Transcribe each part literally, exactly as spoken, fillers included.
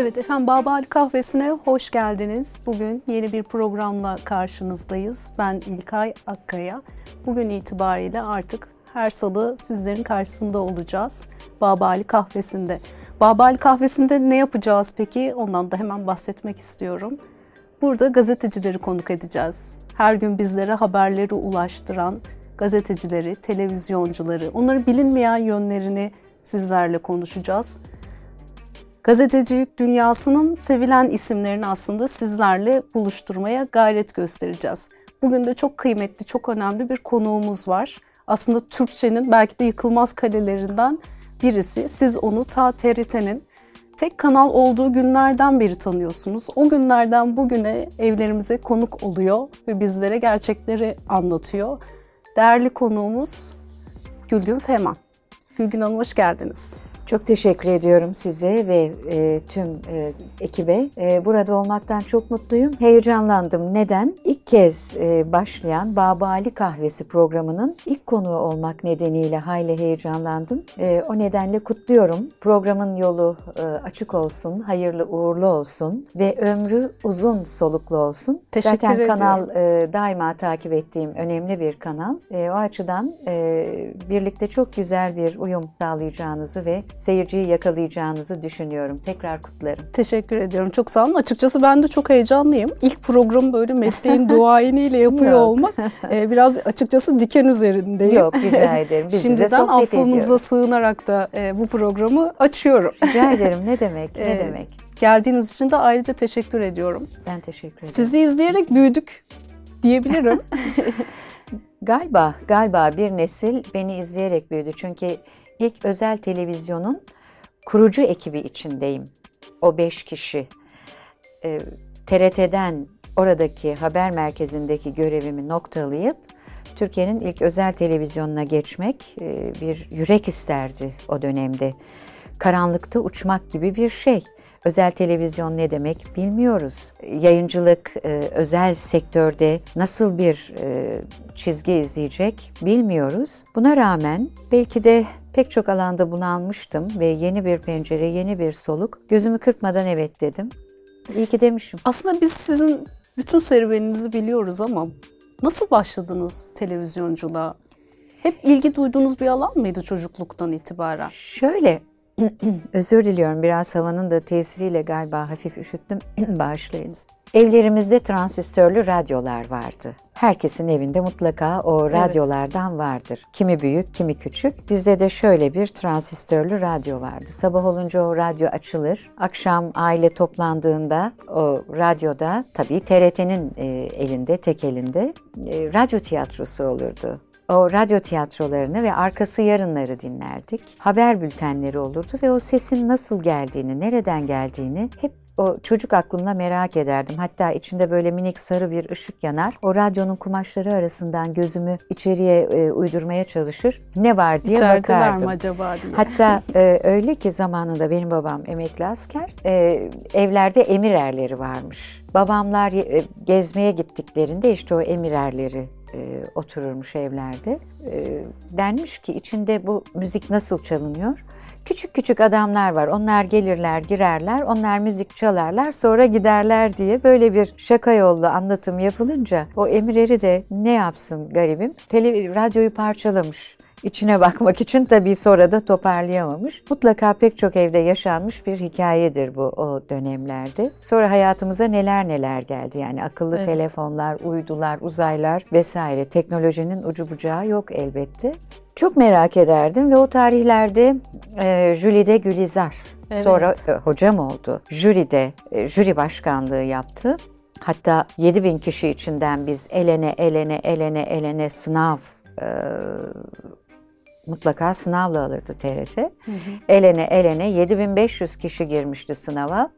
Evet efendim, Bab-ı Ali Kahvesi'ne hoş geldiniz. Bugün yeni bir programla karşınızdayız. Ben İlkay Akkaya. Bugün itibariyle artık her salı sizlerin karşısında olacağız Bab-ı Ali Kahvesi'nde. Bab-ı Ali Kahvesi'nde ne yapacağız peki? Ondan da hemen bahsetmek istiyorum. Burada gazetecileri konuk edeceğiz. Her gün bizlere haberleri ulaştıran gazetecileri, televizyoncuları, onların bilinmeyen yönlerini sizlerle konuşacağız. Gazetecilik dünyasının sevilen isimlerini aslında sizlerle buluşturmaya gayret göstereceğiz. Bugün de çok kıymetli, çok önemli bir konuğumuz var. Aslında Türkçenin belki de yıkılmaz kalelerinden birisi. Siz onu ta T R T'nin tek kanal olduğu günlerden beri tanıyorsunuz. O günlerden bugüne evlerimize konuk oluyor ve bizlere gerçekleri anlatıyor. Değerli konuğumuz Gülgün Feyman. Gülgün Hanım, hoş geldiniz. Çok teşekkür ediyorum size ve e, tüm e, ekibe. E, burada olmaktan çok mutluyum. Heyecanlandım. Neden? İlk kez e, başlayan Bab-ı Ali Kahvesi programının ilk konuğu olmak nedeniyle hayli heyecanlandım. E, o nedenle kutluyorum. Programın yolu e, açık olsun, hayırlı uğurlu olsun ve ömrü uzun soluklu olsun. Teşekkür Zaten ediyorum. Kanal e, daima takip ettiğim önemli bir kanal. E, o açıdan e, birlikte çok güzel bir uyum sağlayacağınızı ve seyirciyi yakalayacağınızı düşünüyorum. Tekrar kutlarım. Teşekkür ediyorum. Çok sağ olun. Açıkçası ben de çok heyecanlıyım. İlk programı böyle mesleğin duayeniyle yapıyor olmak e, biraz açıkçası diken üzerindeyim. Yok, rica ederim. Biz şimdiden affınıza sığınarak da e, bu programı açıyorum. Rica ederim. Ne demek? Ne e, demek? Geldiğiniz için de ayrıca teşekkür ediyorum. Ben teşekkür ederim. Sizi izleyerek büyüdük diyebilirim. Galiba, galiba bir nesil beni izleyerek büyüdü. Çünkü İlk özel televizyonun kurucu ekibi içindeyim. O beş kişi. E, T R T'den oradaki haber merkezindeki görevimi noktalayıp Türkiye'nin ilk özel televizyonuna geçmek e, bir yürek isterdi o dönemde. Karanlıkta uçmak gibi bir şey. Özel televizyon ne demek bilmiyoruz. Yayıncılık e, özel sektörde nasıl bir e, çizgi izleyecek bilmiyoruz. Buna rağmen belki de pek çok alanda bunalmıştım ve yeni bir pencere, yeni bir soluk. Gözümü kırpmadan evet dedim. İyi ki demişim. Aslında biz sizin bütün serüveninizi biliyoruz ama nasıl başladınız televizyonculuğa? Hep ilgi duyduğunuz bir alan mıydı çocukluktan itibaren? Şöyle, özür diliyorum, biraz havanın da tesiriyle galiba hafif üşüttüm. Bağışlayınız. Evlerimizde transistörlü radyolar vardı. Herkesin evinde mutlaka o radyolardan evet. vardır. Kimi büyük, kimi küçük. Bizde de şöyle bir transistörlü radyo vardı. Sabah olunca o radyo açılır. Akşam aile toplandığında o radyoda, tabii T R T'nin elinde, tek elinde radyo tiyatrosu olurdu. O radyo tiyatrolarını ve arkası yarınları dinlerdik. Haber bültenleri olurdu ve o sesin nasıl geldiğini, nereden geldiğini hep o çocuk aklımla merak ederdim. Hatta içinde böyle minik sarı bir ışık yanar. O radyonun kumaşları arasından gözümü içeriye e, uydurmaya çalışır. Ne var diye İçerdiler bakardım. İçerdiler mi acaba diye. Hatta e, öyle ki zamanında benim babam emekli asker. E, evlerde emir erleri varmış. Babamlar e, gezmeye gittiklerinde işte o emir erleri E, otururmuş evlerde. E, denmiş ki içinde bu müzik nasıl çalınıyor? Küçük küçük adamlar var. Onlar gelirler, girerler, onlar müzik çalarlar, sonra giderler diye böyle bir şaka yollu anlatım yapılınca o emir eri de ne yapsın garibim? Tele, radyoyu parçalamış. İçine bakmak için tabii sonra da toparlayamamış. Mutlaka pek çok evde yaşanmış bir hikayedir bu o dönemlerde. Sonra hayatımıza neler neler geldi. Yani akıllı evet. telefonlar, uydular, uzaylar vesaire. Teknolojinin ucu bucağı yok elbette. Çok merak ederdim ve o tarihlerde e, Jülide Gülizar evet. sonra e, hocam oldu. Jüride, e, jüri başkanlığı yaptı. Hatta yedi bin kişi içinden biz elene elene elene elene sınav e, mutlaka sınavla alırdı T R T. Hı hı. Elene elene yedi bin beş yüz kişi girmişti sınava.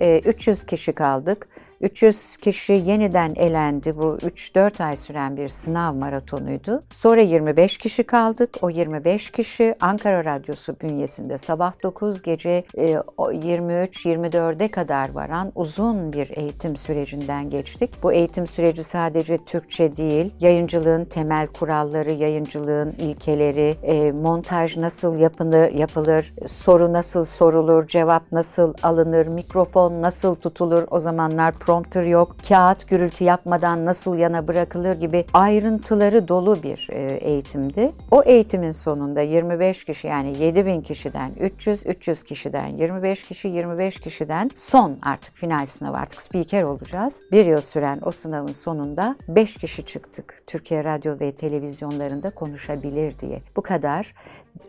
E, üç yüz kişi kaldık. üç yüz kişi yeniden elendi. Bu üç dört ay süren bir sınav maratonuydu. Sonra yirmi beş kişi kaldık. O yirmi beş kişi Ankara Radyosu bünyesinde sabah dokuz gece yirmi üç yirmi dörde kadar varan uzun bir eğitim sürecinden geçtik. Bu eğitim süreci sadece Türkçe değil, yayıncılığın temel kuralları, yayıncılığın ilkeleri, montaj nasıl yapılır, soru nasıl sorulur, cevap nasıl alınır, mikrofon nasıl tutulur, o zamanlar prompter yok, kağıt gürültü yapmadan nasıl yana bırakılır gibi ayrıntıları dolu bir eğitimdi. O eğitimin sonunda yirmi beş kişi, yani yedi bin kişiden üç yüz, üç yüz kişiden yirmi beş kişi, yirmi beş kişiden son artık final sınavı, artık spiker olacağız. Bir yıl süren o sınavın sonunda beş kişi çıktık. Türkiye radyo ve televizyonlarında konuşabilir diye. Bu kadar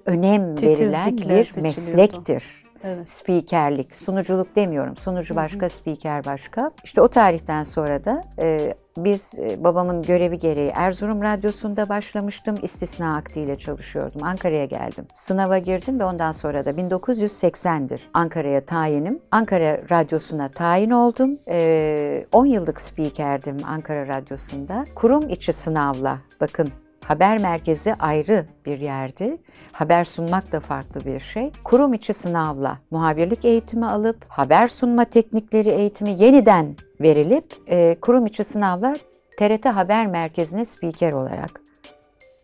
önem verilen bir meslektir. Evet. Spikerlik, sunuculuk demiyorum. Sunucu başka, spiker başka. İşte o tarihten sonra da e, biz babamın görevi gereği Erzurum Radyosu'nda başlamıştım. İstisna akdiyle çalışıyordum. Ankara'ya geldim. Sınava girdim ve ondan sonra da bin dokuz yüz seksendir Ankara'ya tayinim. Ankara Radyosu'na tayin oldum. E, on yıllık spikerdim Ankara Radyosu'nda. Kurum içi sınavla, bakın, haber merkezi ayrı bir yerdi. Haber sunmak da farklı bir şey. Kurum içi sınavla muhabirlik eğitimi alıp, haber sunma teknikleri eğitimi yeniden verilip, e, kurum içi sınavla T R T Haber Merkezi'ne spiker olarak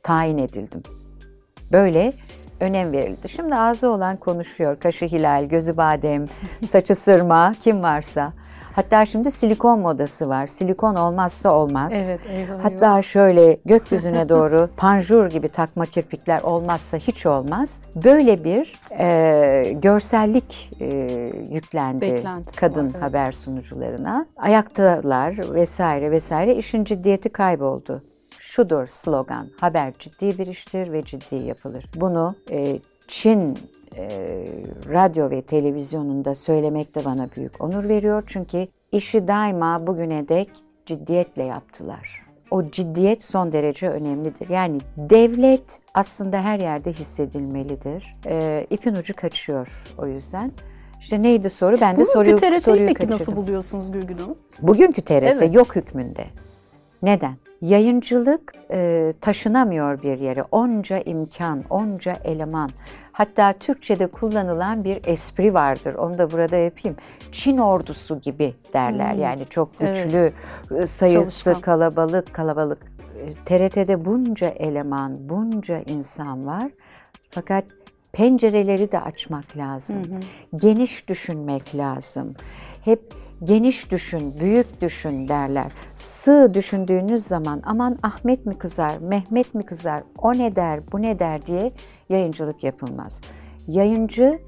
tayin edildim. Böyle önem verildi. Şimdi ağzı olan konuşuyor. Kaşı hilal, gözü badem, saçı sırma, kim varsa. Hatta şimdi silikon modası var. Silikon olmazsa olmaz. Evet, eyvallah. Hatta şöyle gökyüzüne doğru panjur gibi takma kirpikler olmazsa hiç olmaz. Böyle bir e, görsellik e, yüklendi. Beklentisi kadın var, evet, haber sunucularına. Ayaktalar vesaire vesaire, işin ciddiyeti kayboldu. Şudur slogan: haber ciddi bir iştir ve ciddi yapılır. Bunu e, Çin E, radyo ve televizyonunda söylemek de bana büyük onur veriyor. Çünkü işi daima bugüne dek ciddiyetle yaptılar. O ciddiyet son derece önemlidir. Yani devlet aslında her yerde hissedilmelidir. E, ipin ucu kaçıyor o yüzden. İşte neydi soru? Ben de soruyu, soruyu kaçırdım. Bugünkü T R T'yi peki nasıl buluyorsunuz Gülgün Hanım? Bugünkü T R T evet, yok hükmünde. Neden? Yayıncılık e, taşınamıyor bir yere. Onca imkan, onca eleman. Hatta Türkçe'de kullanılan bir espri vardır. Onu da burada yapayım. Çin ordusu gibi derler. Hmm. Yani çok güçlü, evet, sayısı çalışkan, kalabalık, kalabalık. T R T'de bunca eleman, bunca insan var. Fakat pencereleri de açmak lazım. Hmm. Geniş düşünmek lazım. Hep geniş düşün, büyük düşün derler. Sığ düşündüğünüz zaman aman Ahmet mi kızar, Mehmet mi kızar, o ne der, bu ne der diye yayıncılık yapılmaz. Yayıncı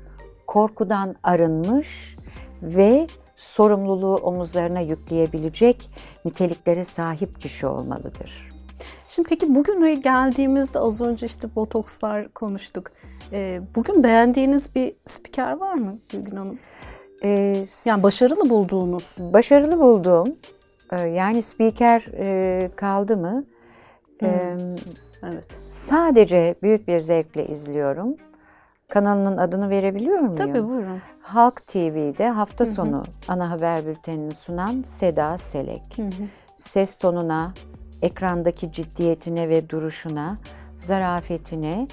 korkudan arınmış ve sorumluluğu omuzlarına yükleyebilecek niteliklere sahip kişi olmalıdır. Şimdi peki bugüne geldiğimizde az önce işte botokslar konuştuk. Bugün beğendiğiniz bir spiker var mı Gülgün Hanım? Ee, yani başarılı bulduğunuz. Başarılı bulduğum, yani spiker kaldı mı? Hmm. Ee, Evet. Sadece büyük bir zevkle izliyorum. Kanalının adını verebiliyor muyum? Tabii, buyurun. Halk T V'de hafta sonu, hı hı, ana haber bültenini sunan Seda Selek. Hı hı. Ses tonuna, ekrandaki ciddiyetine ve duruşuna, zarafetine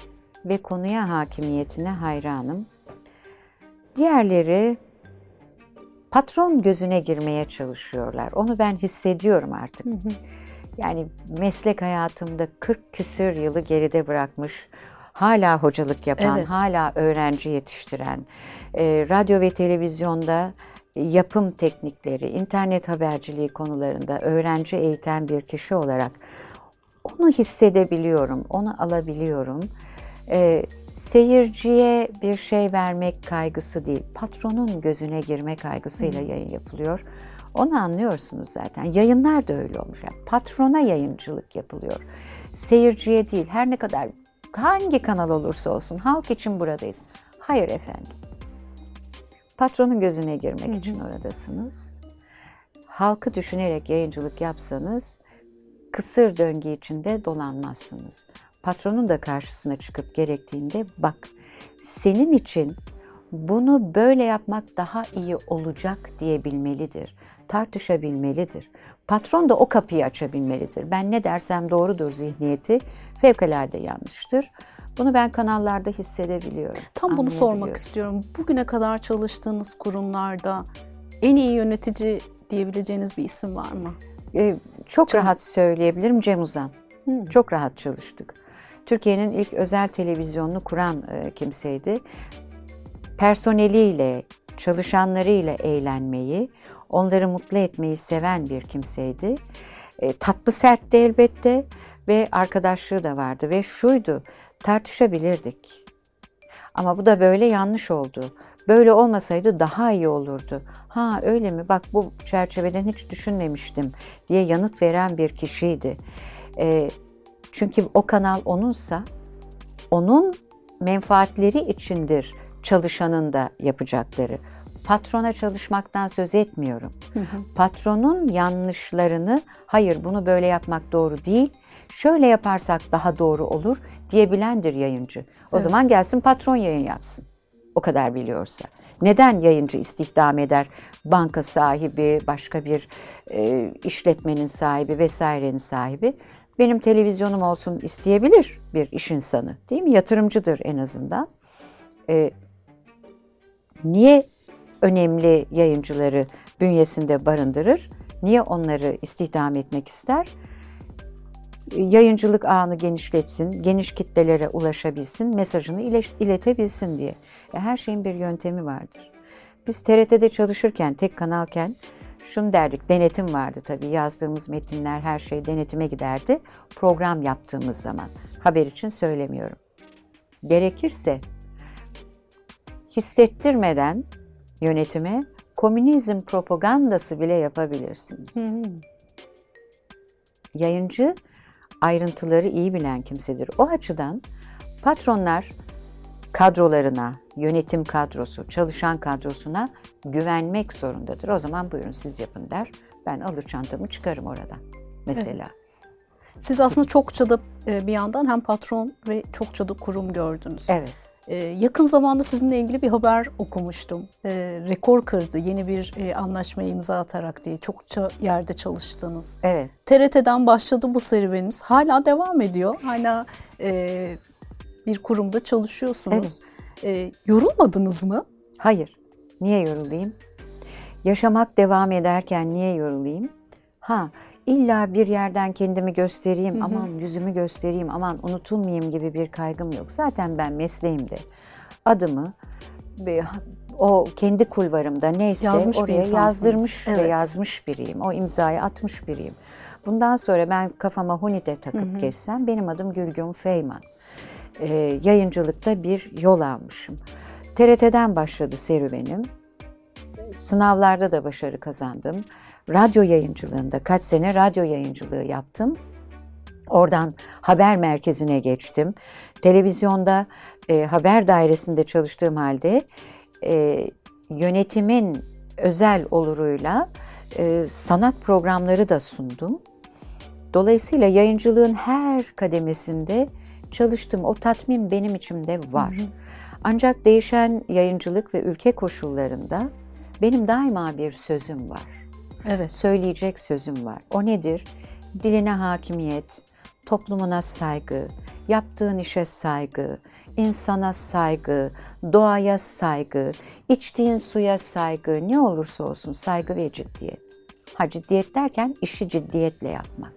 ve konuya hakimiyetine hayranım. Diğerleri patron gözüne girmeye çalışıyorlar. Onu ben hissediyorum artık. Hı hı. Yani meslek hayatımda kırk küsür yılı geride bırakmış, hala hocalık yapan, evet, hala öğrenci yetiştiren, e, radyo ve televizyonda yapım teknikleri, internet haberciliği konularında öğrenci eğiten bir kişi olarak onu hissedebiliyorum, onu alabiliyorum. E, seyirciye bir şey vermek kaygısı değil, patronun gözüne girme kaygısıyla, hı, yayın yapılıyor. Onu anlıyorsunuz zaten. Yayınlar da öyle olmuş. Yani patrona yayıncılık yapılıyor. Seyirciye değil. Her ne kadar hangi kanal olursa olsun halk için buradayız. Hayır efendim. Patronun gözüne girmek, hı hı, için oradasınız. Halkı düşünerek yayıncılık yapsanız kısır döngü içinde dolanmazsınız. Patronun da karşısına çıkıp gerektiğinde bak senin için bunu böyle yapmak daha iyi olacak diyebilmelidir. tartışabilmelidir. Patron da o kapıyı açabilmelidir. Ben ne dersem doğrudur zihniyeti fevkalade yanlıştır. Bunu ben kanallarda hissedebiliyorum. Tam bunu sormak istiyorum. Bugüne kadar çalıştığınız kurumlarda en iyi yönetici diyebileceğiniz bir isim var mı? Ee, çok Cem. rahat söyleyebilirim. Cem Uzan. Hmm. Çok rahat çalıştık. Türkiye'nin ilk özel televizyonunu kuran e, kimseydi. Personeliyle, çalışanlarıyla eğlenmeyi, onları mutlu etmeyi seven bir kimseydi. E, tatlı sertti elbette ve arkadaşlığı da vardı ve şuydu, tartışabilirdik. Ama bu da böyle yanlış oldu. Böyle olmasaydı daha iyi olurdu. Ha öyle mi? Bak bu çerçeveden hiç düşünmemiştim diye yanıt veren bir kişiydi. E, çünkü o kanal onunsa, onun menfaatleri içindir çalışanın da yapacakları. Patrona çalışmaktan söz etmiyorum. Hı hı. Patronun yanlışlarını, hayır bunu böyle yapmak doğru değil, şöyle yaparsak daha doğru olur diyebilendir yayıncı. O evet. zaman gelsin patron yayın yapsın. O kadar biliyorsa. Neden yayıncı istihdam eder? Banka sahibi, başka bir e, işletmenin sahibi vesairenin sahibi. Benim televizyonum olsun isteyebilir bir iş insanı. Değil mi? Yatırımcıdır en azından. E, niye önemli yayıncıları bünyesinde barındırır? Niye onları istihdam etmek ister? Yayıncılık ağını genişletsin, geniş kitlelere ulaşabilsin, mesajını iletebilsin diye. Her şeyin bir yöntemi vardır. Biz T R T'de çalışırken, tek kanalken şunu derdik, denetim vardı tabii. Yazdığımız metinler, her şey denetime giderdi. Program yaptığımız zaman, haber için söylemiyorum. Gerekirse hissettirmeden yönetime komünizm propagandası bile yapabilirsiniz. Hı hı. Yayıncı ayrıntıları iyi bilen kimsedir. O açıdan patronlar kadrolarına, yönetim kadrosu, çalışan kadrosuna güvenmek zorundadır. O zaman buyurun siz yapın der. Ben alır çantamı çıkarım oradan mesela. Evet. Siz aslında çokça da bir yandan hem patron ve çokça da kurum gördünüz. Evet. Yakın zamanda sizinle ilgili bir haber okumuştum. E, rekor kırdı yeni bir e, anlaşmaya imza atarak diye. Çokça yerde çalıştınız. Evet. T R T'den başladı bu serüvenimiz. Hala devam ediyor. Hala e, bir kurumda çalışıyorsunuz. Evet. E, yorulmadınız mı? Hayır. Niye yorulayım? Yaşamak devam ederken niye yorulayım? Ha, illa bir yerden kendimi göstereyim, hı hı. aman yüzümü göstereyim, aman unutulmayayım gibi bir kaygım yok. Zaten ben mesleğimde adımı o kendi kulvarımda neyse yazmış oraya yazdırmış evet. ve yazmış biriyim. O imzayı atmış biriyim. Bundan sonra ben kafama hunide takıp geçsem benim adım Gülgün Feyman. Ee, yayıncılıkta bir yol almışım. T R T'den başladı serüvenim. Sınavlarda da başarı kazandım. Radyo yayıncılığında kaç sene radyo yayıncılığı yaptım. Oradan haber merkezine geçtim. Televizyonda e, haber dairesinde çalıştığım halde e, yönetimin özel oluruyla e, sanat programları da sundum. Dolayısıyla yayıncılığın her kademesinde çalıştım. O tatmin benim içimde var. Hı hı. Ancak değişen yayıncılık ve ülke koşullarında benim daima bir sözüm var. Evet. Söyleyecek sözüm var. O nedir? Diline hakimiyet, toplumuna saygı, yaptığın işe saygı, insana saygı, doğaya saygı, içtiğin suya saygı, ne olursa olsun saygı ve ciddiyet. Ha ciddiyet derken işi ciddiyetle yapmak.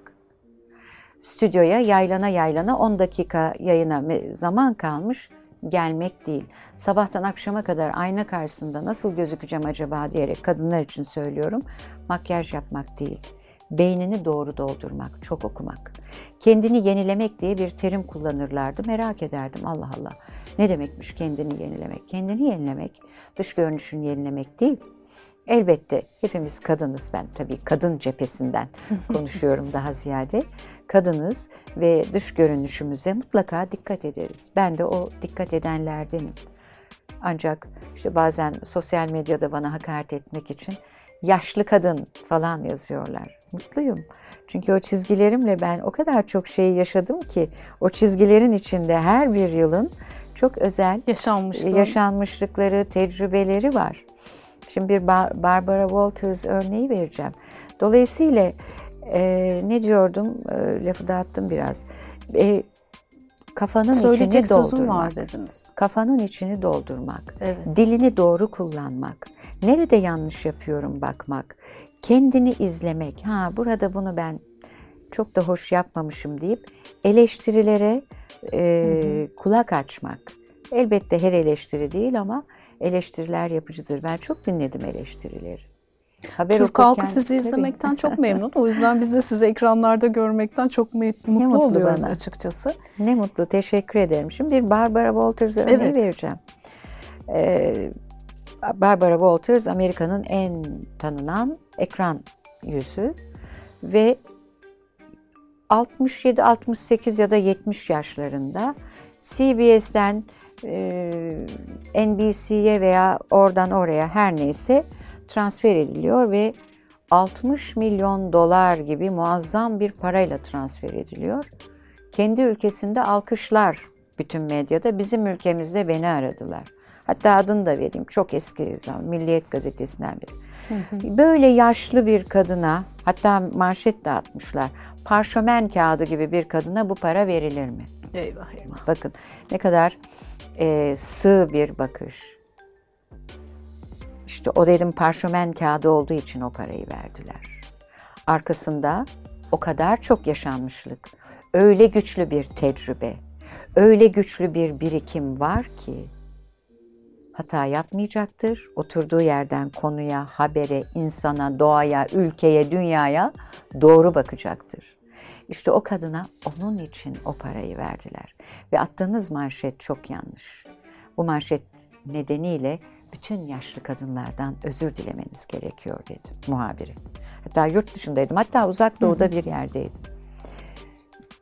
Stüdyoya yaylana yaylana on dakika yayına zaman kalmış gelmek değil. Sabahtan akşama kadar ayna karşısında nasıl gözükeceğim acaba diyerek kadınlar için söylüyorum. Makyaj yapmak değil. Beynini doğru doldurmak, çok okumak. Kendini yenilemek diye bir terim kullanırlardı. Merak ederdim Allah Allah. Ne demekmiş kendini yenilemek? Kendini yenilemek, dış görünüşünü yenilemek değil. Elbette hepimiz kadınız. Ben tabii kadın cephesinden konuşuyorum daha ziyade. Kadınız ve dış görünüşümüze mutlaka dikkat ederiz. Ben de o dikkat edenlerdenim. Ancak işte bazen sosyal medyada bana hakaret etmek için yaşlı kadın falan yazıyorlar. Mutluyum. Çünkü o çizgilerimle ben o kadar çok şeyi yaşadım ki o çizgilerin içinde her bir yılın çok özel yaşanmışlıkları, tecrübeleri var. Şimdi bir Barbara Walters örneği vereceğim. Dolayısıyla e, ne diyordum? E, lafı dağıttım biraz. E, kafanın Söyleyecek içini doldurmak. Var dediniz. Kafanın içini doldurmak. Evet. Dilini doğru kullanmak. Nerede yanlış yapıyorum bakmak. Kendini izlemek. Ha, burada bunu ben çok da hoş yapmamışım deyip eleştirilere e, hı hı. kulak açmak. Elbette her eleştiri değil ama eleştiriler yapıcıdır. Ben çok dinledim eleştirileri. Haber Türk halkı sizi tabii. izlemekten çok memnun. O yüzden biz de sizi ekranlarda görmekten çok mutlu, mutlu oluyoruz bana. Açıkçası. Ne mutlu, teşekkür ederim. Şimdi bir Barbara Walters örneği evet. vereceğim. Ee, Barbara Walters Amerika'nın en tanınan ekran yüzü ve altmış yedi, altmış sekiz ya da yetmiş yaşlarında C B S'den N B C'ye veya oradan oraya her neyse transfer ediliyor ve altmış milyon dolar gibi muazzam bir parayla transfer ediliyor. Kendi ülkesinde alkışlar bütün medyada. Bizim ülkemizde beni aradılar. Hatta adını da vereyim. Çok eski zaman Milliyet Gazetesi'nden biri. Hı hı. Böyle yaşlı bir kadına, hatta manşet de atmışlar. Parşömen kağıdı gibi bir kadına bu para verilir mi? Eyvah eyvah. Bakın ne kadar e, sığ bir bakış. İşte o dedim parşömen kağıdı olduğu için o parayı verdiler. Arkasında o kadar çok yaşanmışlık, öyle güçlü bir tecrübe, öyle güçlü bir birikim var ki hata yapmayacaktır. Oturduğu yerden konuya, habere, insana, doğaya, ülkeye, dünyaya doğru bakacaktır. İşte o kadına onun için o parayı verdiler. Ve attığınız manşet çok yanlış. Bu manşet nedeniyle bütün yaşlı kadınlardan özür dilemeniz gerekiyor dedi muhabiri. Hatta yurt dışındaydım. Hatta uzak doğuda bir yerdeydim.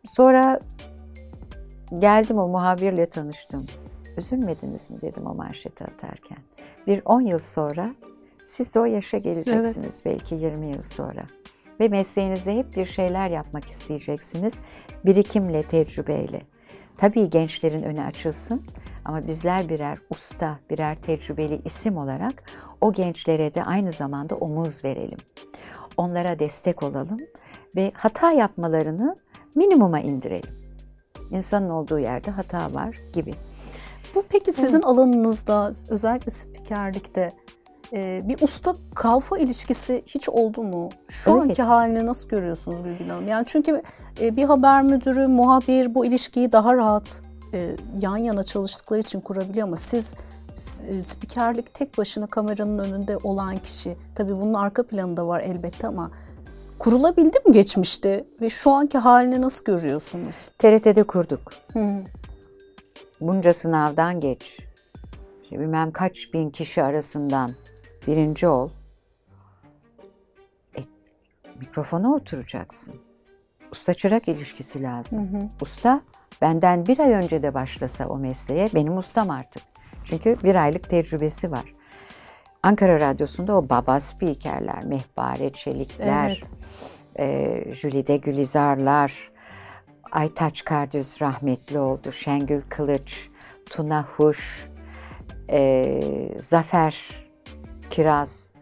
Sonra geldim o muhabirle tanıştım. Üzülmediniz mi dedim o manşeti atarken. Bir on yıl sonra siz de o yaşa geleceksiniz evet. belki yirmi yıl sonra. Ve mesleğinizde hep bir şeyler yapmak isteyeceksiniz. Birikimle, tecrübeyle. Tabii gençlerin önü açılsın ama bizler birer usta, birer tecrübeli isim olarak o gençlere de aynı zamanda omuz verelim. Onlara destek olalım ve hata yapmalarını minimuma indirelim. İnsanın olduğu yerde hata var gibi. Bu peki sizin evet. alanınızda, özellikle spikerlikte bir usta kalfa ilişkisi hiç oldu mu? Şu evet. anki halini nasıl görüyorsunuz Gülgün Hanım? Yani çünkü bir haber müdürü, muhabir bu ilişkiyi daha rahat yan yana çalıştıkları için kurabiliyor ama siz spikerlik tek başına kameranın önünde olan kişi, tabii bunun arka planı da var elbette ama kurulabildi mi geçmişte ve şu anki halini nasıl görüyorsunuz? T R T'de kurduk. Hı. Bunca sınavdan geç, işte bilmem kaç bin kişi arasından birinci ol, e, mikrofona oturacaksın. Usta çırak ilişkisi lazım. Hı hı. Usta benden bir ay önce de başlasa o mesleğe benim ustam artık. Çünkü bir aylık tecrübesi var. Ankara Radyosu'nda o baba spikerler, Mehpare Çelikler, evet. e, Jülide Gülizarlar, Aytaç Kardüz rahmetli oldu, Şengül Kılıç, Tuna Huş, e, Zafer Kiraz,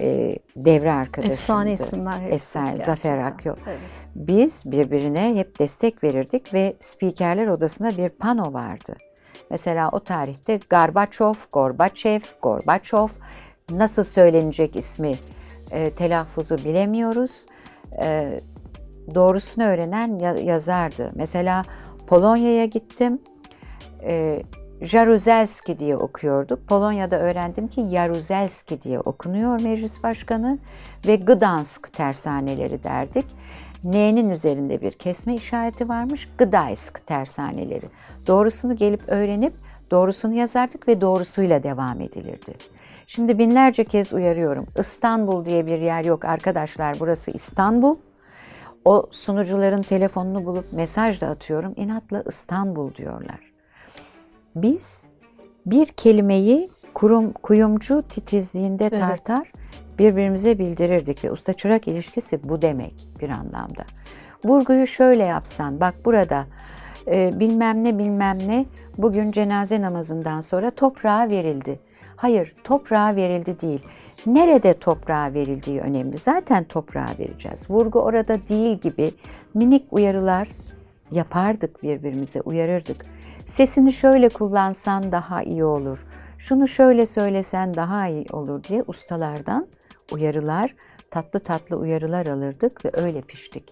e, devre arkadaşımdı. Efsane isimler. Efsane, Zafer Akyol. Evet. Biz birbirine hep destek verirdik ve spikerler odasında bir pano vardı. Mesela o tarihte Gorbaçov, Gorbaçev, Gorbaçov, nasıl söylenecek ismi, e, telaffuzu bilemiyoruz. E, Doğrusunu öğrenen yazardı. Mesela Polonya'ya gittim. E, Jaruzelski diye okuyorduk. Polonya'da öğrendim ki Jaruzelski diye okunuyor meclis başkanı. Ve Gdansk tersaneleri derdik. N'nin üzerinde bir kesme işareti varmış. Gdansk tersaneleri. Doğrusunu gelip öğrenip doğrusunu yazardık ve doğrusuyla devam edilirdi. Şimdi binlerce kez uyarıyorum. İstanbul diye bir yer yok arkadaşlar. Burası İstanbul. O sunucuların telefonunu bulup mesaj da atıyorum. İnatla İstanbul diyorlar. Biz bir kelimeyi kurum, kuyumcu titizliğinde evet. tartar birbirimize bildirirdik ve usta çırak ilişkisi bu demek bir anlamda. Vurguyu şöyle yapsan, bak burada e, bilmem ne bilmem ne bugün cenaze namazından sonra toprağa verildi. Hayır, toprağa verildi değil. Nerede toprağa verildiği önemli. Zaten toprağa vereceğiz. Vurgu orada değil gibi minik uyarılar yapardık, birbirimize uyarırdık. Sesini şöyle kullansan daha iyi olur. Şunu şöyle söylesen daha iyi olur diye ustalardan uyarılar, tatlı tatlı uyarılar alırdık ve öyle piştik.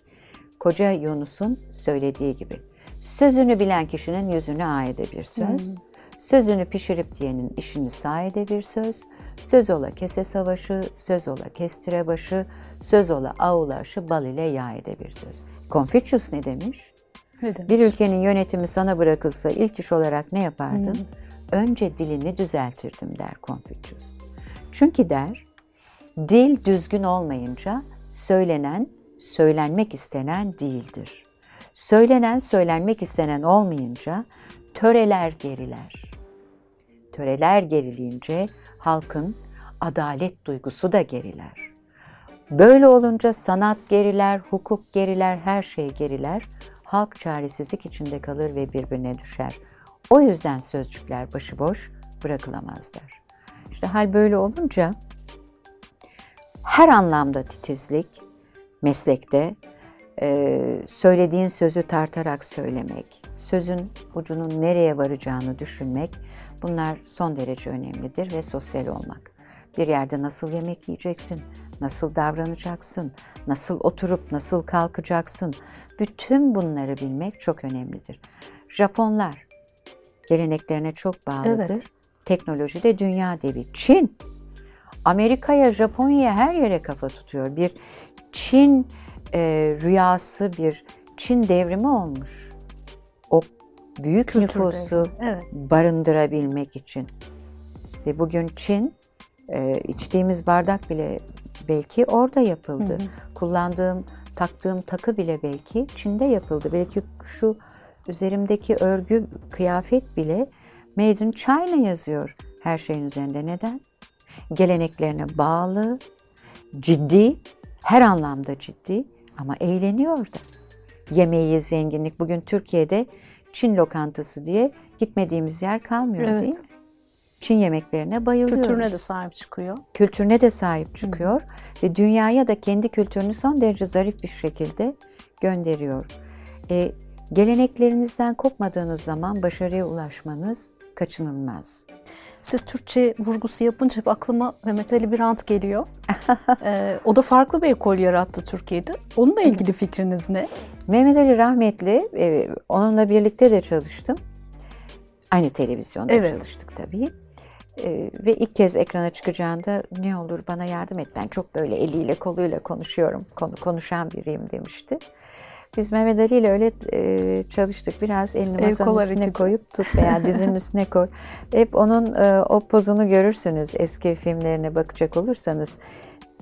Koca Yunus'un söylediği gibi. Sözünü bilen kişinin yüzünü ağ edebilir söz. Hmm. Sözünü pişirip diyenin işini sağ edebilir söz. Söz ola kese savaşı, söz ola kestire başı, söz ola ağulaşı bal ile yağ edebilir söz. Konfüçyüs ne demiş? Ne demiş? Bir ülkenin yönetimi sana bırakılsa ilk iş olarak ne yapardın? Hmm. Önce dilini düzeltirdim der Konfüçyüs. Çünkü der, dil düzgün olmayınca söylenen, söylenmek istenen değildir. Söylenen, söylenmek istenen olmayınca töreler geriler. Töreler gerileyince halkın adalet duygusu da geriler. Böyle olunca sanat geriler, hukuk geriler, her şey geriler. Halk çaresizlik içinde kalır ve birbirine düşer. O yüzden sözcükler başıboş bırakılamazlar. İşte hal böyle olunca her anlamda titizlik, meslekte e, söylediğin sözü tartarak söylemek, sözün ucunun nereye varacağını düşünmek, bunlar son derece önemlidir ve sosyal olmak. Bir yerde nasıl yemek yiyeceksin, nasıl davranacaksın, nasıl oturup nasıl kalkacaksın, bütün bunları bilmek çok önemlidir. Japonlar geleneklerine çok bağlıdır. Evet. Teknoloji de dünya devi. Çin, Amerika'ya, Japonya'ya, her yere kafa tutuyor. Bir Çin e, rüyası, bir Çin devrimi olmuş. O büyük kültür nüfusu evet. barındırabilmek için. Ve bugün Çin, e, içtiğimiz bardak bile belki orada yapıldı. Hı hı. Kullandığım, taktığım takı bile belki Çin'de yapıldı. Belki şu üzerimdeki örgü, kıyafet bile Made in China yazıyor her şeyin üzerinde. Neden? Geleneklerine bağlı, ciddi, her anlamda ciddi ama eğleniyor da. Yemeği, zenginlik. Bugün Türkiye'de Çin lokantası diye gitmediğimiz yer kalmıyor evet. değil mi? Çin yemeklerine bayılıyoruz. Kültürüne de sahip çıkıyor. Kültürüne de sahip çıkıyor. Hı. Ve dünyaya da kendi kültürünü son derece zarif bir şekilde gönderiyor. E, Geleneklerinizden kopmadığınız zaman başarıya ulaşmanız kaçınılmaz. Siz Türkçe vurgusu yapınca aklıma Mehmet Ali Birand geliyor. ee, o da farklı bir ekol yarattı Türkiye'de. Onunla ilgili fikriniz ne? Mehmet Ali rahmetli, e, onunla birlikte de çalıştım. Aynı televizyonda evet. çalıştık tabii. E, ve ilk kez ekrana çıkacağında ne olur bana yardım et, ben çok böyle eliyle koluyla konuşuyorum, konu, konuşan biriyim demişti. Biz Mehmet Ali ile öyle e, çalıştık. Biraz elini masanın üstüne koyup tut veya dizinin üstüne koy. Hep onun e, o pozunu görürsünüz. Eski filmlerine bakacak olursanız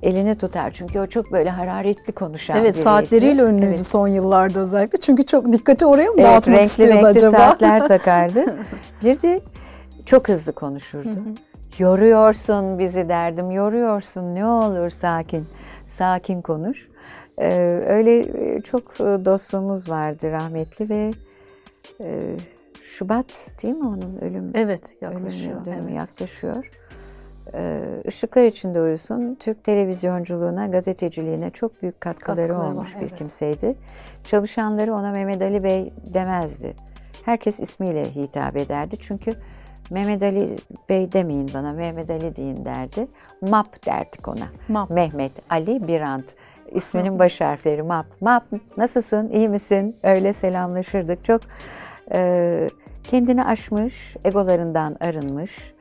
elini tutar. Çünkü o çok böyle hararetli konuşan evet, biriydi. Saatleriyle ünlüydü evet. son yıllarda özellikle. Çünkü çok dikkati oraya mı evet, dağıtmak renkli, istiyordu renkli acaba? Renkli saatler takardı. Bir de çok hızlı konuşurdu. Yoruyorsun bizi derdim. Yoruyorsun, ne olur sakin. Sakin konuş. Öyle çok dostluğumuz vardı rahmetli ve e, Şubat değil mi onun ölüm? Evet yaklaşıyor. Ölüm, evet. yaklaşıyor. E, Işıklar içinde uyusun. Türk televizyonculuğuna, gazeteciliğine çok büyük katkıları, katkıları olmuş var, bir evet. kimseydi. Çalışanları ona Mehmet Ali Bey demezdi. Herkes ismiyle hitap ederdi. Çünkü Mehmet Ali Bey demeyin bana, Mehmet Ali deyin derdi. M A P derdik ona. Map. Mehmet Ali Birand. İsminin baş harfleri Map. Map, nasılsın, iyi misin? Öyle selamlaşırdık. Çok e, kendini aşmış, egolarından arınmış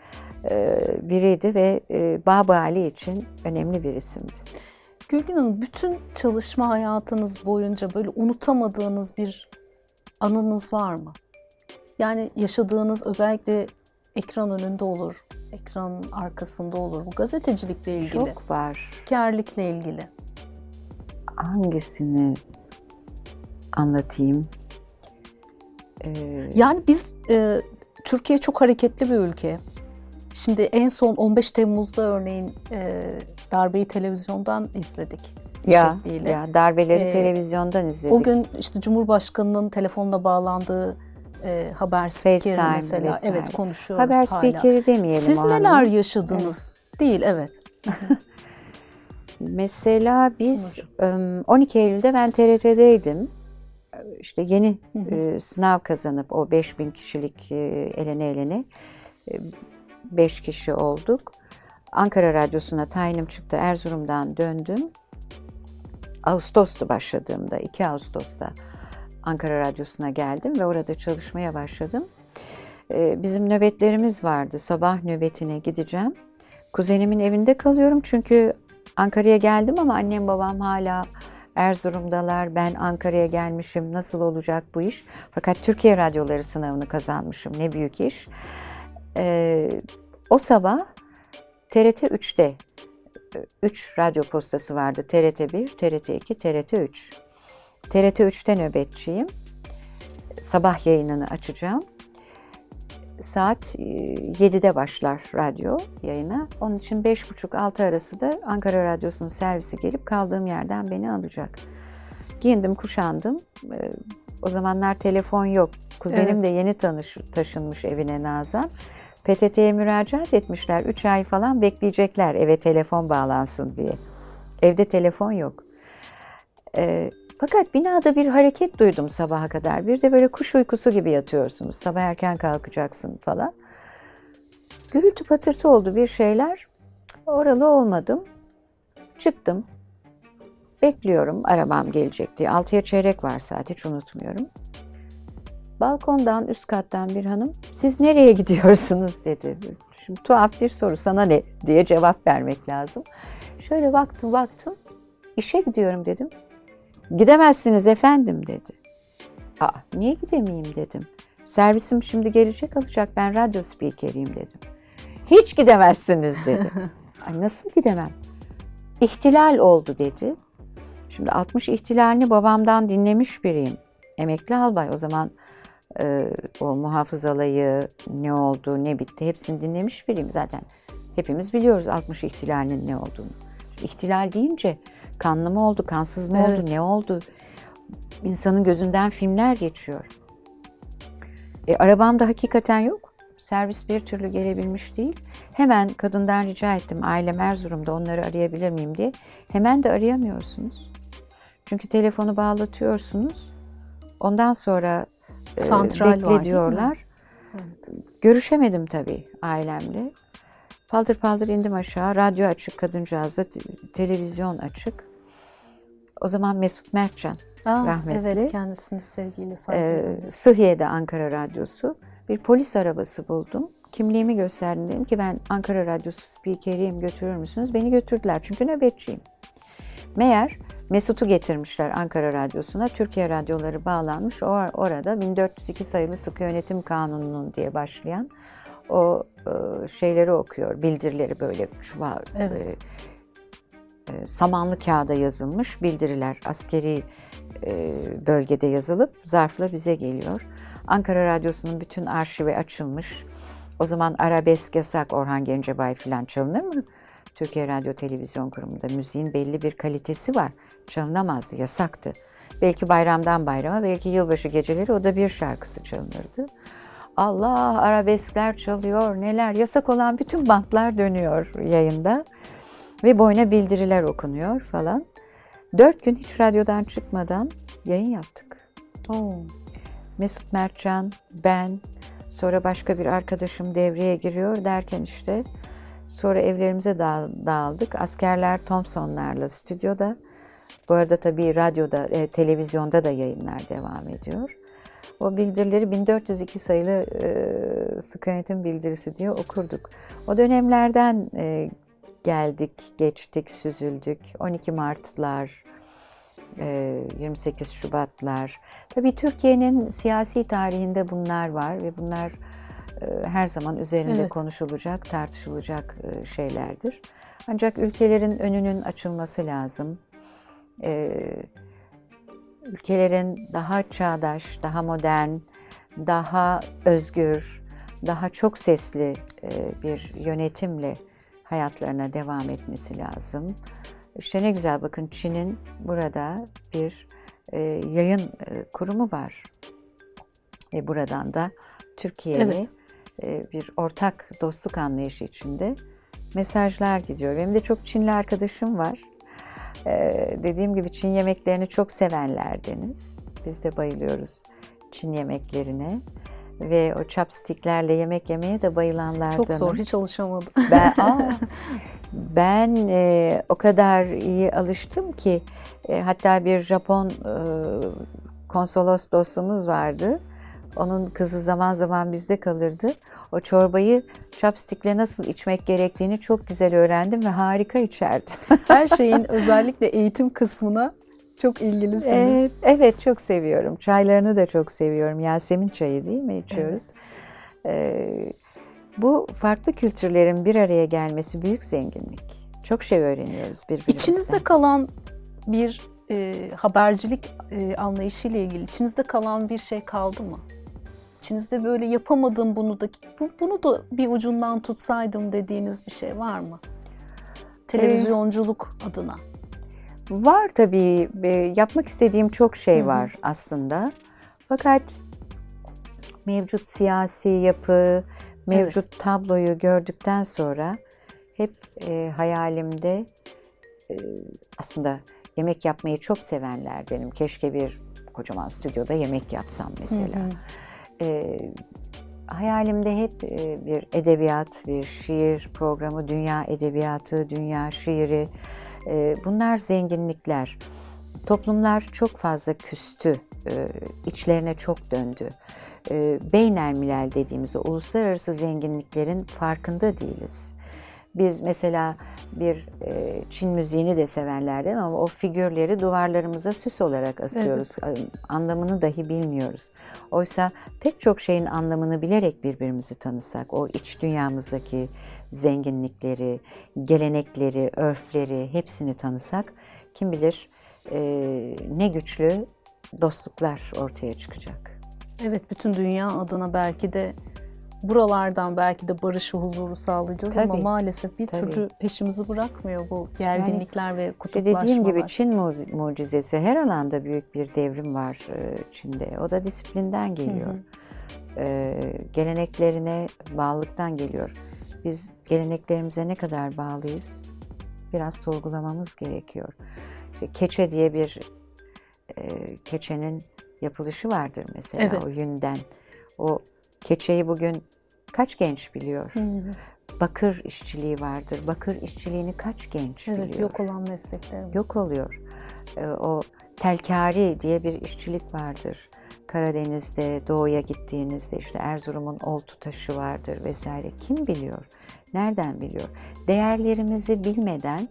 e, biriydi ve e, Bab-ı Ali için önemli bir isimdi. Gülgün Hanım, bütün çalışma hayatınız boyunca böyle unutamadığınız bir anınız var mı? Yani yaşadığınız, özellikle ekran önünde olur, ekranın arkasında olur. Bu gazetecilikle ilgili. Çok var. Spikerlikle ilgili. Hangisini anlatayım? Ee... Yani biz, e, Türkiye çok hareketli bir ülke. Şimdi en son on beş Temmuz'da örneğin e, darbeyi televizyondan izledik. Ya, ya darbeleri ee, televizyondan izledik. O gün işte Cumhurbaşkanı'nın telefonla bağlandığı e, haber spikeri Best mesela. Time, evet, konuşuyoruz haber hala. Haber spikeri demeyelim. Siz neler yaşadınız? Evet. Değil, evet. Mesela biz on iki Eylül'de ben T R T'deydim. İşte yeni e, sınav kazanıp o beş bin kişilik e, elene elene beş kişi olduk. Ankara Radyosu'na tayinim çıktı. Erzurum'dan döndüm. Ağustos'ta başladığımda, iki Ağustos'ta Ankara Radyosu'na geldim ve orada çalışmaya başladım. E, bizim nöbetlerimiz vardı. Sabah nöbetine gideceğim. Kuzenimin evinde kalıyorum çünkü Ankara'ya geldim ama annem babam hala Erzurum'dalar, ben Ankara'ya gelmişim, nasıl olacak bu iş? Fakat Türkiye Radyoları sınavını kazanmışım, ne büyük iş. Ee, o sabah T R T üç'te üç radyo postası vardı. T R T bir, T R T iki, T R T üç. T R T üç'te nöbetçiyim. Sabah yayınını açacağım. Saat yedide başlar radyo yayına. Onun için beş buçuk altı arası da Ankara Radyosu'nun servisi gelip kaldığım yerden beni alacak. Giyindim, kuşandım. O zamanlar telefon yok. Kuzenim evet. de yeni tanış, taşınmış evine Nazan. P T T'ye müracaat etmişler. üç ay falan bekleyecekler eve telefon bağlansın diye. Evde telefon yok. Evet. Fakat binada bir hareket duydum sabaha kadar. Bir de böyle kuş uykusu gibi yatıyorsunuz. Sabah erken kalkacaksın falan. Gürültü patırtı oldu bir şeyler. Oralı olmadım. Çıktım. Bekliyorum aramam gelecek diye. Altıya çeyrek var saat, hiç unutmuyorum. Balkondan, üst kattan bir hanım, "Siz nereye gidiyorsunuz?" dedi. Şimdi tuhaf bir soru, sana ne diye cevap vermek lazım. Şöyle baktım baktım. İşe gidiyorum dedim. "Gidemezsiniz efendim" dedi. "Aa, niye gidemeyeyim?" dedim. "Servisim şimdi gelecek alacak, ben radyo spikeriyim" dedim. "Hiç gidemezsiniz" dedi. "Ay, nasıl gidemem?" "İhtilal oldu" dedi. Şimdi altmış ihtilalini babamdan dinlemiş biriyim. Emekli albay o zaman, e, o muhafız alayı ne oldu ne bitti hepsini dinlemiş biriyim zaten. Hepimiz biliyoruz altmış ihtilalinin ne olduğunu. İhtilal deyince kanlı mı oldu, kansız mı evet. oldu, ne oldu? İnsanın gözünden filmler geçiyor. E, arabam da hakikaten yok. Servis bir türlü gelebilmiş değil. Hemen kadından rica ettim, ailem Erzurum'da, onları arayabilir miyim diye. Hemen de arayamıyorsunuz. Çünkü telefonu bağlatıyorsunuz. Ondan sonra e, santral bekle diyorlar. Evet. Görüşemedim tabii ailemle. Paldır paldır indim aşağı. Radyo açık kadıncağızda, televizyon açık. O zaman Mesut Mertcan Aa, rahmetli. Evet, kendisini sevgiyle saygıyla. Ee, Sıhhiye'de Ankara Radyosu. Bir polis arabası buldum. Kimliğimi gösterdim. Dedim ki ben Ankara Radyosu spikeriyim, götürür müsünüz? Beni götürdüler çünkü nöbetçiyim. Meğer Mesut'u getirmişler Ankara Radyosu'na. Türkiye Radyoları bağlanmış. Or- orada bin dört yüz iki sayılı Sıkı Yönetim Kanunu'nun diye başlayan o e, şeyleri okuyor, bildirileri böyle çuval, evet. e, e, samanlı kağıda yazılmış bildiriler askeri e, bölgede yazılıp zarfla bize geliyor. Ankara Radyosu'nun bütün arşivi açılmış. O zaman arabesk yasak, Orhan Gencebay falan çalınır mı? Türkiye Radyo Televizyon Kurumu'nda müziğin belli bir kalitesi var. Çalınamazdı, yasaktı. Belki bayramdan bayrama, belki yılbaşı geceleri o da bir şarkısı çalınırdı. Allah, arabeskler çalıyor, neler, yasak olan bütün bantlar dönüyor yayında ve boyuna bildiriler okunuyor falan. Dört gün hiç radyodan çıkmadan yayın yaptık. Oo. Mesut Mertcan, ben, sonra başka bir arkadaşım devreye giriyor derken işte sonra evlerimize dağıldık. Askerler Thompson'larla stüdyoda. Bu arada tabii radyoda, televizyonda da yayınlar devam ediyor. O bildirileri bin dört yüz iki sayılı e, Sıkı Yönetim Bildirisi diye okurduk. O dönemlerden e, geldik, geçtik, süzüldük. on iki Martlar, e, yirmi sekiz Şubatlar. Tabii Türkiye'nin siyasi tarihinde bunlar var ve bunlar e, her zaman üzerinde evet. konuşulacak, tartışılacak e, şeylerdir. Ancak ülkelerin önünün açılması lazım. E, Ülkelerin daha çağdaş, daha modern, daha özgür, daha çok sesli bir yönetimle hayatlarına devam etmesi lazım. İşte ne güzel, bakın Çin'in burada bir yayın kurumu var. ve buradan da Türkiye'ye evet. e, bir ortak dostluk anlayışı içinde mesajlar gidiyor. Benim de çok Çinli arkadaşım var. Ee, dediğim gibi Çin yemeklerini çok sevenlerdeniz. Biz de bayılıyoruz Çin yemeklerine. Ve o chopsticklerle yemek yemeye de bayılanlardanız. Çok zor, hiç alışamadım. Ben, aa, ben e, o kadar iyi alıştım ki e, hatta bir Japon e, konsolos dostumuz vardı. Onun kızı zaman zaman bizde kalırdı. O çorbayı chopstick'le nasıl içmek gerektiğini çok güzel öğrendim ve harika içerdim. Her şeyin özellikle eğitim kısmına çok ilgilisiniz. Evet, evet, çok seviyorum. Çaylarını da çok seviyorum. Yasemin çayı değil mi içiyoruz? Evet. Ee, bu farklı kültürlerin bir araya gelmesi büyük zenginlik. Çok şey öğreniyoruz birbirimizden. İçinizde kalan bir e, habercilik e, anlayışıyla ilgili içinizde kalan bir şey kaldı mı? İçinizde böyle yapamadım bunu da, bunu da bir ucundan tutsaydım dediğiniz bir şey var mı? Televizyonculuk ee, adına. Var tabii. Yapmak istediğim çok şey var aslında. Fakat mevcut siyasi yapı, mevcut evet. tabloyu gördükten sonra hep e, hayalimde e, aslında yemek yapmayı çok sevenler benim. Keşke bir kocaman stüdyoda yemek yapsam mesela. Hı hı. E, hayalimde hep e, bir edebiyat, bir şiir programı, dünya edebiyatı, dünya şiiri. E, bunlar zenginlikler. Toplumlar çok fazla küstü, e, içlerine çok döndü. E, beynelmilel dediğimiz o uluslararası zenginliklerin farkında değiliz. Biz mesela bir e, Çin müziğini de sevenlerden ama o figürleri duvarlarımıza süs olarak asıyoruz. Evet. Anlamını dahi bilmiyoruz. Oysa pek çok şeyin anlamını bilerek birbirimizi tanısak, o iç dünyamızdaki zenginlikleri, gelenekleri, örfleri hepsini tanısak kim bilir e, ne güçlü dostluklar ortaya çıkacak. Evet, bütün dünya adına belki de buralardan belki de barışı, huzuru sağlayacağız tabii, ama maalesef bir tabii. türlü peşimizi bırakmıyor bu gerginlikler yani, ve kutuplaşmalar. Dediğim gibi Çin mucizesi, her alanda büyük bir devrim var Çin'de. O da disiplinden geliyor. Hı hı. Ee, geleneklerine bağlılıktan geliyor. Biz geleneklerimize ne kadar bağlıyız biraz sorgulamamız gerekiyor. İşte keçe diye bir e, keçenin yapılışı vardır mesela evet. o yünden. O keçeyi bugün kaç genç biliyor? Evet. Bakır işçiliği vardır. Bakır işçiliğini kaç genç evet, biliyor? Yok olan mesleklerimiz. Yok oluyor. E, o telkari diye bir işçilik vardır. Karadeniz'de, doğuya gittiğinizde işte Erzurum'un oltu taşı vardır vesaire. Kim biliyor? Nereden biliyor? Değerlerimizi bilmeden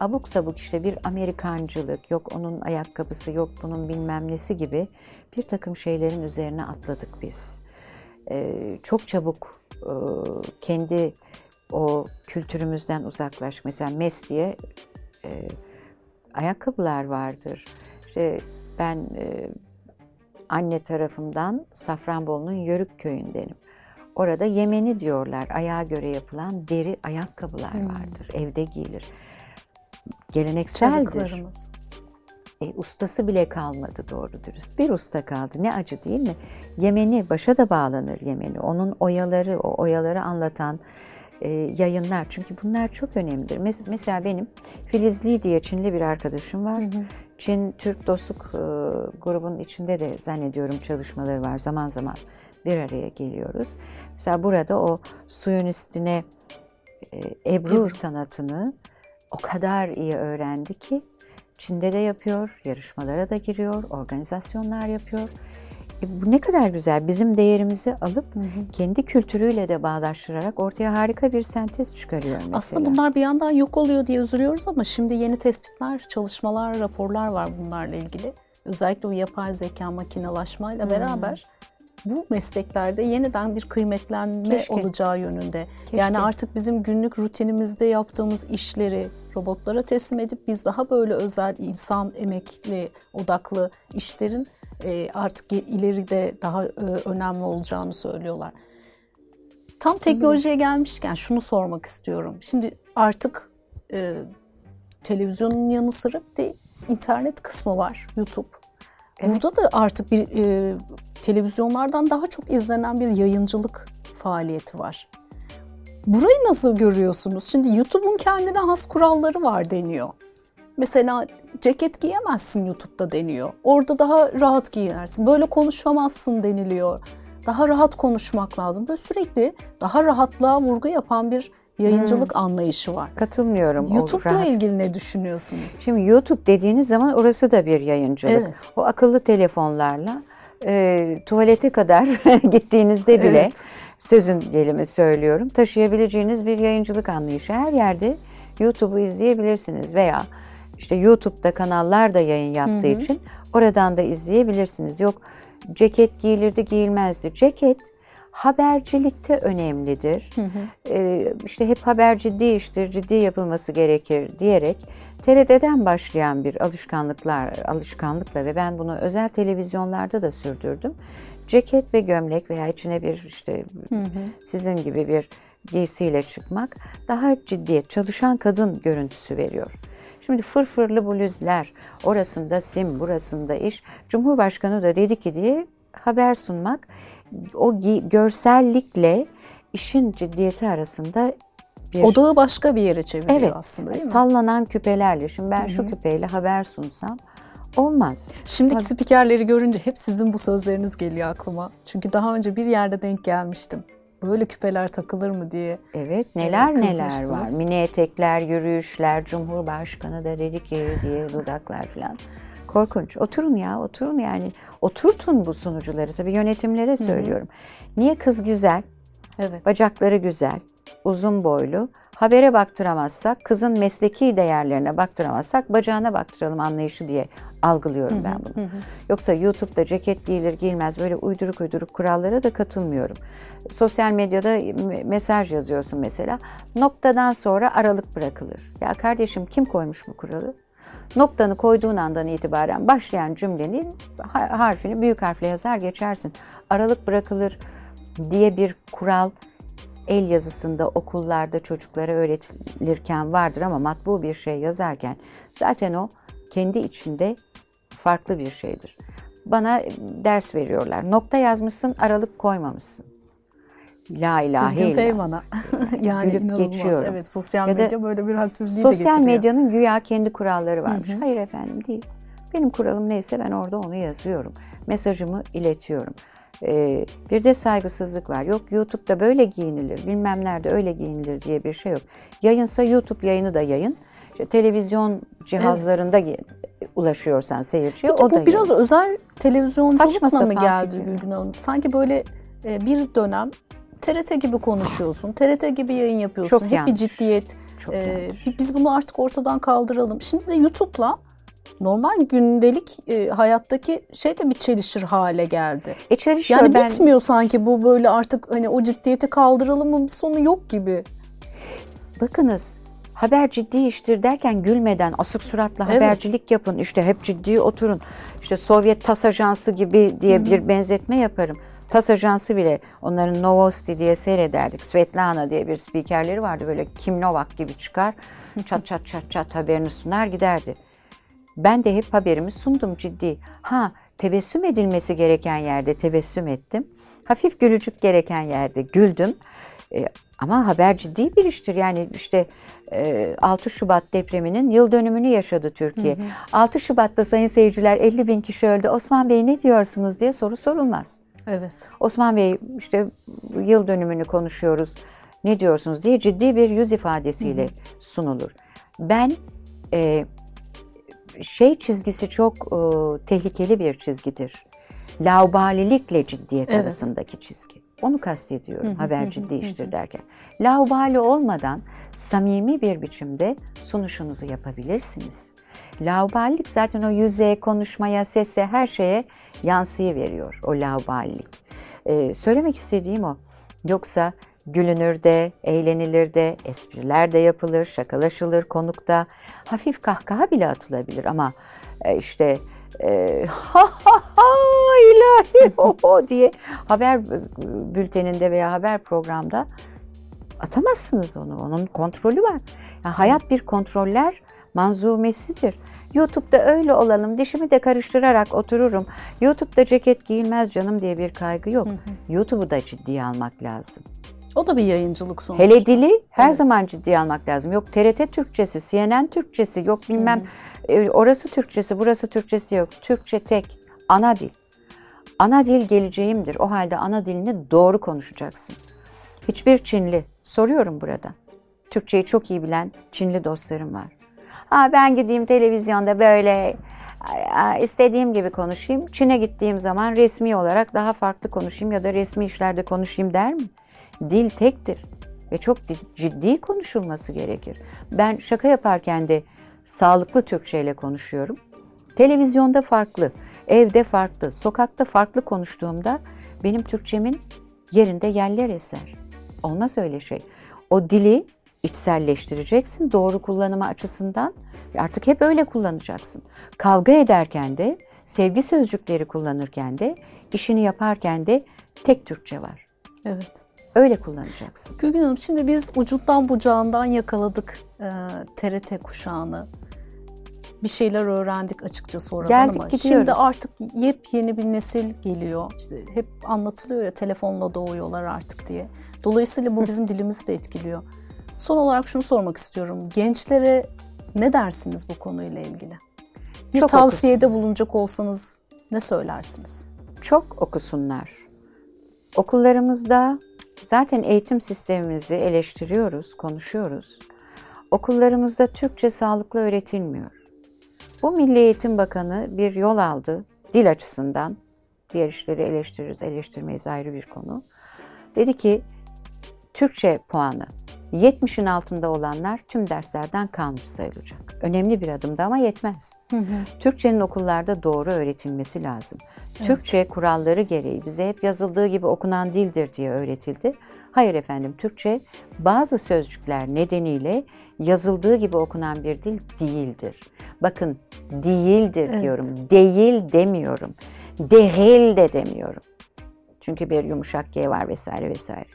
abuk sabuk işte bir Amerikancılık, yok onun ayakkabısı, yok bunun bilmem nesi gibi bir takım şeylerin üzerine atladık biz. Ee, çok çabuk e, kendi o kültürümüzden uzaklaş. Mesela mes diye e, ayakkabılar vardır. İşte ben e, anne tarafımdan Safranbolu'nun Yörük köyündenim. Orada Yemeni diyorlar. Ayağa göre yapılan deri ayakkabılar hmm. vardır. Evde giyilir. Gelenekseldir. E, ustası bile kalmadı doğru dürüst. Bir usta kaldı. Ne acı değil mi? Yemeni, başa da bağlanır Yemeni. Onun oyaları, o oyaları anlatan e, yayınlar. Çünkü bunlar çok önemlidir. Mes- mesela benim Filizli diye Çinli bir arkadaşım var. Hmm. Çin-Türk dostluk e, grubunun içinde de zannediyorum çalışmaları var. Zaman zaman bir araya geliyoruz. Mesela burada o suyun üstüne e, Ebru, Ebru sanatını o kadar iyi öğrendi ki Çin'de de yapıyor, yarışmalara da giriyor, organizasyonlar yapıyor. E, bu ne kadar güzel. Bizim değerimizi alıp hı hı. kendi kültürüyle de bağdaştırarak ortaya harika bir sentez çıkarıyor mesela. Aslında bunlar bir yandan yok oluyor diye üzülüyoruz ama şimdi yeni tespitler, çalışmalar, raporlar var bunlarla ilgili. Özellikle bu yapay zeka, makinalaşmayla beraber bu mesleklerde yeniden bir kıymetlenme Keşke. olacağı yönünde. Keşke. Yani artık bizim günlük rutinimizde yaptığımız işleri robotlara teslim edip biz daha böyle özel insan emekli odaklı işlerin artık ileride daha önemli olacağını söylüyorlar. Tam teknolojiye gelmişken şunu sormak istiyorum. Şimdi artık e, televizyonun yanı sıra bir de internet kısmı var, YouTube. Evet. Burada da artık bir e, televizyonlardan daha çok izlenen bir yayıncılık faaliyeti var. Burayı nasıl görüyorsunuz? Şimdi YouTube'un kendine has kuralları var deniyor. Mesela ceket giyemezsin YouTube'da deniyor. Orada daha rahat giyersin. Böyle konuşamazsın deniliyor. Daha rahat konuşmak lazım. Böyle sürekli daha rahatlığa vurgu yapan bir yayıncılık hmm. anlayışı var. Katılmıyorum. YouTube'la ilgili ne düşünüyorsunuz? Şimdi YouTube dediğiniz zaman orası da bir yayıncılık. Evet. O akıllı telefonlarla e, tuvalete kadar gittiğinizde bile evet. sözün gelimi söylüyorum. Taşıyabileceğiniz bir yayıncılık anlayışı. Her yerde YouTube'u izleyebilirsiniz veya işte YouTube'da kanallar da yayın yaptığı hı hı. için oradan da izleyebilirsiniz. Yok ceket giyilirdi giyilmezdi. Ceket habercilikte önemlidir. Hı hı. Ee, işte hep haber ciddi iştir, ciddi yapılması gerekir diyerek T R T'den başlayan bir alışkanlıklar alışkanlıkla ve ben bunu özel televizyonlarda da sürdürdüm. Ceket ve gömlek veya içine bir işte hı hı. sizin gibi bir giysiyle çıkmak daha ciddi, çalışan kadın görüntüsü veriyor. Şimdi fırfırlı bluzlar, orasında sim, burasında iş. Cumhurbaşkanı da dedi ki diye haber sunmak, o görsellikle işin ciddiyeti arasında bir... Odağı başka bir yere çeviriyor evet, aslında değil mi? Evet, sallanan küpelerle. Şimdi ben Hı-hı. şu küpeyle haber sunsam olmaz. Şimdiki Tabii. spikerleri görünce hep sizin bu sözleriniz geliyor aklıma. Çünkü daha önce bir yerde denk gelmiştim. Böyle küpeler takılır mı diye. Evet, neler neler var. Mini etekler, yürüyüşler, Cumhurbaşkanı da dedi ki diye dudaklar falan. Korkunç. Oturun ya, oturun yani. Oturtun bu sunucuları. Tabii yönetimlere söylüyorum. Hı-hı. Niye kız güzel? Evet. Bacakları güzel, uzun boylu. Habere baktıramazsak, kızın mesleki değerlerine baktıramazsak bacağına baktıralım anlayışı diye algılıyorum Hı-hı. ben bunu. Hı-hı. Yoksa YouTube'da ceket giyilir giyilmez böyle uyduruk uyduruk kurallara da katılmıyorum. Sosyal medyada mesaj yazıyorsun mesela. Noktadan sonra aralık bırakılır. Ya kardeşim kim koymuş bu kuralı? Noktanı koyduğun andan itibaren başlayan cümlenin harfini büyük harfle yazar geçersin. Aralık bırakılır diye bir kural el yazısında okullarda çocuklara öğretilirken vardır ama matbu bir şey yazarken zaten o kendi içinde farklı bir şeydir. Bana ders veriyorlar. Nokta yazmışsın, aralık koymamışsın. La ilahe illallah. Gülgün Feyman'a. Yani gülüp inanılmaz. Geçiyorum. Evet, sosyal ya medya böyle bir hadsizliği de getiriyor. Sosyal medyanın güya kendi kuralları varmış. Hı hı. Hayır efendim değil. Benim kuralım neyse ben orada onu yazıyorum. Mesajımı iletiyorum. Ee, bir de saygısızlık var. Yok YouTube'da böyle giyinilir, bilmem nerede öyle giyinilir diye bir şey yok. Yayınsa YouTube yayını da yayın. İşte televizyon cihazlarında evet. ulaşıyorsan seyirciye o da bu biraz yayın. Özel televizyonculukla mı geldi Gülgün Hanım? Sanki böyle bir dönem T R T gibi konuşuyorsun, T R T gibi yayın yapıyorsun. Çok Hep yanlış. Bir ciddiyet. Çok ee, biz bunu artık ortadan kaldıralım. Şimdi de YouTube'la normal gündelik e, hayattaki şey de bir çelişir hale geldi. E çelişiyor. Yani ben... bitmiyor sanki bu böyle artık hani o ciddiyeti kaldıralım mı bir sonu yok gibi. Bakınız haber ciddi iştir derken gülmeden asık suratla evet. habercilik yapın. İşte hep ciddi oturun. İşte Sovyet TAS Ajansı gibi diye Hı-hı. bir benzetme yaparım. TAS Ajansı bile onların Novosti diye seyrederdik. Svetlana diye bir spikerleri vardı böyle Kim Novak gibi çıkar. Çat çat çat çat haberini sunar giderdi. Ben de hep haberimi sundum ciddi. Ha tebessüm edilmesi gereken yerde tebessüm ettim. Hafif gülücük gereken yerde güldüm. E, ama haber ciddi bir iştir. Yani işte e, altı Şubat depreminin yıl dönümünü yaşadı Türkiye. Hı hı. altı Şubat'ta sayın seyirciler elli bin kişi öldü. Osman Bey ne diyorsunuz diye soru sorulmaz. Evet. Osman Bey işte yıl dönümünü konuşuyoruz. Ne diyorsunuz diye ciddi bir yüz ifadesiyle hı hı. sunulur. Ben... E, Şey çizgisi çok e, tehlikeli bir çizgidir. Laubalilikle ciddiyet evet. arasındaki çizgi. Onu kastediyorum hı hı, haber hı, ciddi hı, iştir hı. derken. Laubali olmadan samimi bir biçimde sunuşunuzu yapabilirsiniz. Laubalilik zaten o yüzeye, konuşmaya, sese, her şeye yansıyıveriyor o laubalilik. E, söylemek istediğim o. Yoksa gülünür de, eğlenilir de, espriler de yapılır, şakalaşılır konukta. Hafif kahkaha bile atılabilir ama işte e, ha ha ha ilahi ho ho diye haber bülteninde veya haber programda atamazsınız onu. Onun kontrolü var. Yani hayat bir kontroller manzumesidir. YouTube'da öyle olalım, dişimi de karıştırarak otururum. YouTube'da ceket giyilmez canım diye bir kaygı yok. Hı hı. YouTube'u da ciddiye almak lazım. O da bir yayıncılık sonuçta. Hele dili her evet. zaman ciddiye almak lazım. Yok T R T Türkçesi, C N N Türkçesi, yok bilmem hı hı. orası Türkçesi, burası Türkçesi yok. Türkçe tek, ana dil. Ana dil geleceğimdir. O halde ana dilini doğru konuşacaksın. Hiçbir Çinli, soruyorum burada. Türkçeyi çok iyi bilen Çinli dostlarım var. Aa, ben gideyim televizyonda böyle istediğim gibi konuşayım. Çin'e gittiğim zaman resmi olarak daha farklı konuşayım ya da resmi işlerde konuşayım der mi? Dil tektir ve çok ciddi konuşulması gerekir. Ben şaka yaparken de sağlıklı Türkçeyle konuşuyorum. Televizyonda farklı, evde farklı, sokakta farklı konuştuğumda benim Türkçemin yerinde yeller eser. Olmaz öyle şey. O dili içselleştireceksin doğru kullanımı açısından ve artık hep öyle kullanacaksın. Kavga ederken de, sevgi sözcükleri kullanırken de, işini yaparken de tek Türkçe var. Evet. Öyle kullanacaksın. Gülgün Hanım, şimdi biz ucundan bucağından yakaladık e, T R T kuşağını. Bir şeyler öğrendik açıkçası oradan. Geldik, ama gidiyoruz. Şimdi artık yepyeni bir nesil geliyor. İşte hep anlatılıyor ya, telefonla doğuyorlar artık diye. Dolayısıyla bu bizim dilimizi de etkiliyor. Son olarak şunu sormak istiyorum. Gençlere ne dersiniz bu konuyla ilgili? Bir çok tavsiyede okusun. Bulunacak olsanız ne söylersiniz? Çok okusunlar. Okullarımızda zaten eğitim sistemimizi eleştiriyoruz, konuşuyoruz. Okullarımızda Türkçe sağlıklı öğretilmiyor. Bu Milli Eğitim Bakanı bir yol aldı dil açısından. Diğer işleri eleştiririz, eleştirmeyiz ayrı bir konu. Dedi ki Türkçe puanı yetmişin altında olanlar tüm derslerden kalmış sayılacak. Önemli bir adımdı ama yetmez. Hı hı. Türkçenin okullarda doğru öğretilmesi lazım. Evet. Türkçe kuralları gereği bize hep yazıldığı gibi okunan dildir diye öğretildi. Hayır efendim, Türkçe bazı sözcükler nedeniyle yazıldığı gibi okunan bir dil değildir. Bakın, değildir evet. diyorum, değil demiyorum, dehil de demiyorum. Çünkü bir yumuşak G var vesaire vesaire.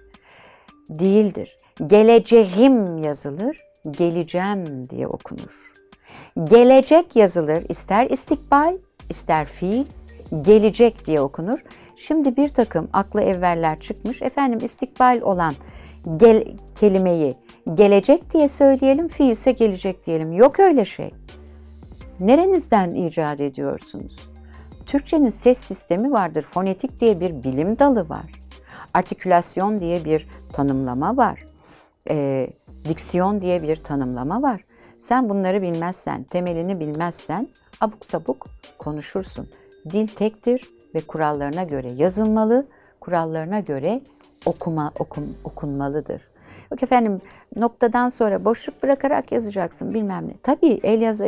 Değildir. Geleceğim yazılır, geleceğim diye okunur. Gelecek yazılır, ister istikbal, ister fiil, gelecek diye okunur. Şimdi bir takım aklı evveller çıkmış, efendim istikbal olan gel kelimeyi gelecek diye söyleyelim, fiilse gelecek diyelim. Yok öyle şey. Nerenizden icat ediyorsunuz? Türkçenin ses sistemi vardır, fonetik diye bir bilim dalı var. Artikülasyon diye bir tanımlama var. E, diksiyon diye bir tanımlama var. Sen bunları bilmezsen, temelini bilmezsen abuk sabuk konuşursun. Dil tektir ve kurallarına göre yazılmalı, kurallarına göre okuma, okun, okunmalıdır. Yok efendim noktadan sonra boşluk bırakarak yazacaksın bilmem ne. Tabii el yaz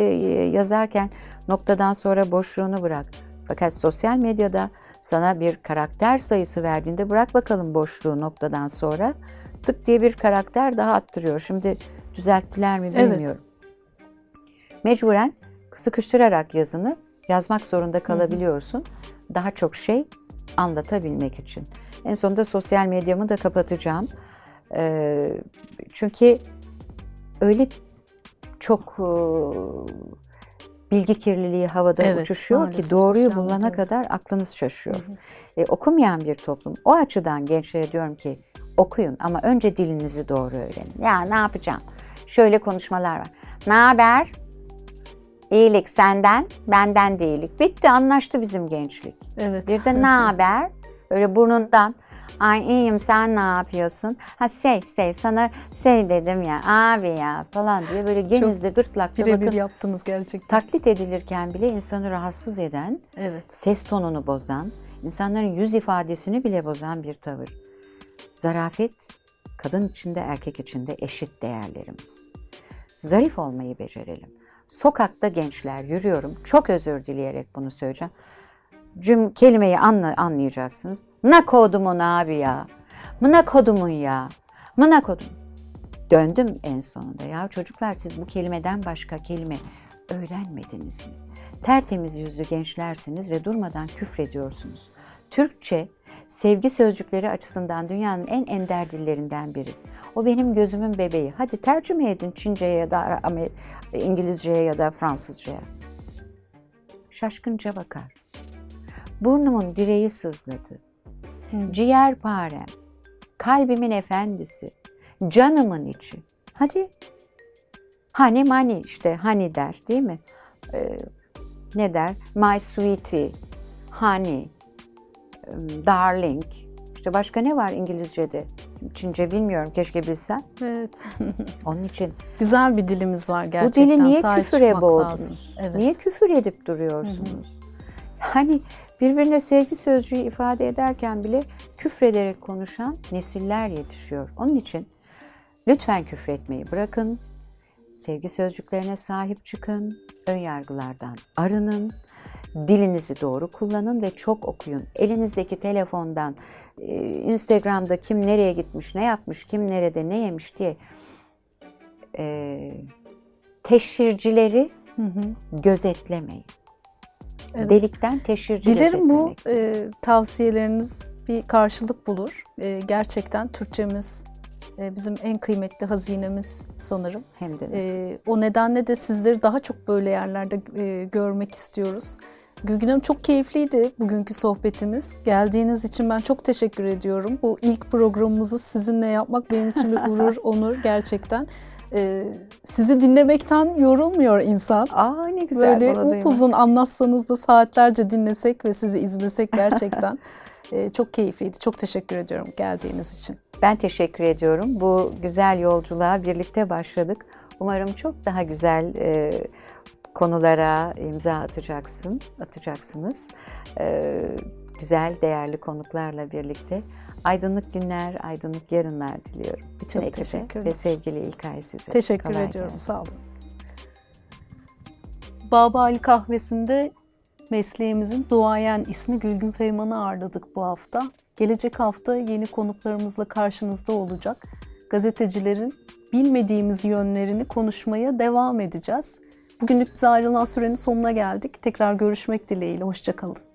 yazarken noktadan sonra boşluğunu bırak. Fakat sosyal medyada sana bir karakter sayısı verdiğinde bırak bakalım boşluğu noktadan sonra. Tık diye bir karakter daha attırıyor. Şimdi düzelttiler mi bilmiyorum. Evet. Mecburen sıkıştırarak yazını yazmak zorunda kalabiliyorsun. Hı-hı. Daha çok şey anlatabilmek için. En sonunda sosyal medyamı da kapatacağım. Ee, çünkü öyle çok e, bilgi kirliliği havada evet, uçuşuyor ki doğruyu bulana kadar aklınız şaşıyor. Hı hı. E, okumayan bir toplum. O açıdan gençlere diyorum ki okuyun ama önce dilinizi doğru öğrenin. Ya ne yapacağım? Şöyle konuşmalar var. Ne haber? İyilik senden, benden de iyilik. Bitti, anlaştı bizim gençlik. Evet. Bir de ne haber? Öyle burnundan. Ay iyiyim, sen ne yapıyorsun? Ha şey şey sana şey dedim ya abi ya falan diye böyle genizde gırtlakta bakın. Yaptınız gerçekten. Taklit edilirken bile insanı rahatsız eden, evet. ses tonunu bozan, insanların yüz ifadesini bile bozan bir tavır. Zarafet kadın içinde erkek içinde eşit değerlerimiz. Zarif olmayı becerelim. Sokakta gençler yürüyorum. Çok özür dileyerek bunu söyleyeceğim. Cüm kelimeyi anla, anlayacaksınız. Mına kodumun abi ya. Mına kodumun ya. Mına kodum. Döndüm en sonunda. Ya çocuklar, siz bu kelimeden başka kelime öğrenmediniz mi? Tertemiz yüzlü gençlersiniz ve durmadan küfrediyorsunuz. Türkçe sevgi sözcükleri açısından dünyanın en ender dillerinden biri. O benim gözümün bebeği. Hadi tercüme edin Çince'ye ya da İngilizce'ye ya da Fransızca'ya. şaşkınca bakar. Burnumun direği sızladı. Hmm. Ciğerparem, kalbimin efendisi, canımın içi. Hadi. Hani mani işte, hani der değil mi? Ee, ne der? My sweetie, honey, darling. İşte başka ne var İngilizce'de? Çince bilmiyorum, keşke bilsem. Evet. Onun için. Güzel bir dilimiz var gerçekten. Bu dili niye sahip küfüre boğdunuz? Evet. Niye küfür edip duruyorsunuz? Hani birbirine sevgi sözcüğü ifade ederken bile küfrederek konuşan nesiller yetişiyor. Onun için lütfen küfretmeyi bırakın. Sevgi sözcüklerine sahip çıkın. Önyargılardan arının. Dilinizi doğru kullanın ve çok okuyun. Elinizdeki telefondan, Instagram'da kim nereye gitmiş, ne yapmış, kim nerede, ne yemiş diye e, teşhircileri hı hı. gözetlemeyin. Evet. Delikten teşhirci dilerim bu e, tavsiyeleriniz bir karşılık bulur. E, gerçekten Türkçemiz e, bizim en kıymetli hazinemiz sanırım. Hem de e, o nedenle de sizleri daha çok böyle yerlerde e, görmek istiyoruz. Gülgün Hanım, çok keyifliydi bugünkü sohbetimiz. Geldiğiniz için ben çok teşekkür ediyorum. Bu ilk programımızı sizinle yapmak benim için bir gurur, onur gerçekten. Ee, sizi dinlemekten yorulmuyor insan. Aa, ne güzel. Böyle uzun anlatsanız da saatlerce dinlesek ve sizi izlesek gerçekten ee, çok keyifliydi. Çok teşekkür ediyorum geldiğiniz için. Ben teşekkür ediyorum. Bu güzel yolculuğa birlikte başladık. Umarım çok daha güzel e, konulara imza atacaksın, atacaksınız. Ee, güzel, değerli konuklarla birlikte aydınlık günler, aydınlık yarınlar diliyorum. Bütün ekibe ve sevgili İlkay size. Teşekkür kolay ediyorum, gelsin. Sağ olun. Bab-ı Ali Kahvesi'nde mesleğimizin duayen ismi Gülgün Feyman'ı ağırladık bu hafta. Gelecek hafta yeni konuklarımızla karşınızda olacak. Gazetecilerin bilmediğimiz yönlerini konuşmaya devam edeceğiz. Bugünlük bize ayrılan sürenin sonuna geldik. Tekrar görüşmek dileğiyle. Hoşça kalın.